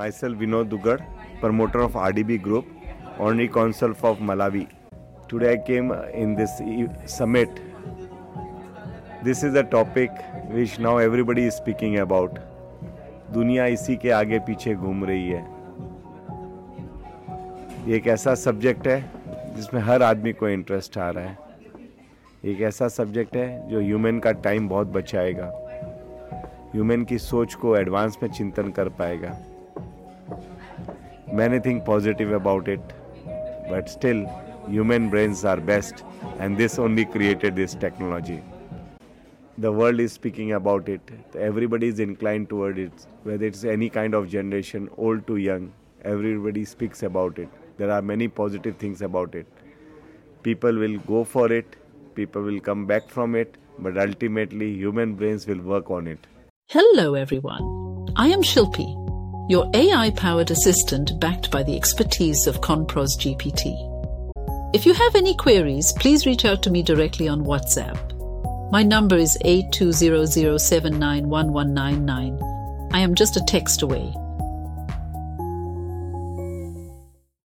Myself Vinod Dugar, promoter of RDB Group, Honorary Consul of Malawi. Today I came in this summit. This is a topic which now everybody is speaking about. दुनिया इसी के आगे पीछे घूम रही है. ये एक ऐसा सब्जेक्ट है जिसमें हर आदमी को इंटरेस्ट आ रहा है. एक ऐसा सब्जेक्ट है जो ह्यूमन का टाइम बहुत बचाएगा, ह्यूमन की सोच को एडवांस में चिंतन कर पाएगा. Many thing positive about it, but still human brains are best and this only created this technology. The world is speaking about it. Everybody is inclined toward it. Whether it's any kind of generation, old to young, everybody speaks about it. There are many positive things about it. People will go for it. People will come back from it. But ultimately, human brains will work on it. Hello, everyone. I am Shilpi, your AI-powered assistant backed by the expertise of KonprozGPT. If you have any queries, please reach out to me directly on WhatsApp. My number is 8200791199. I am just a text away.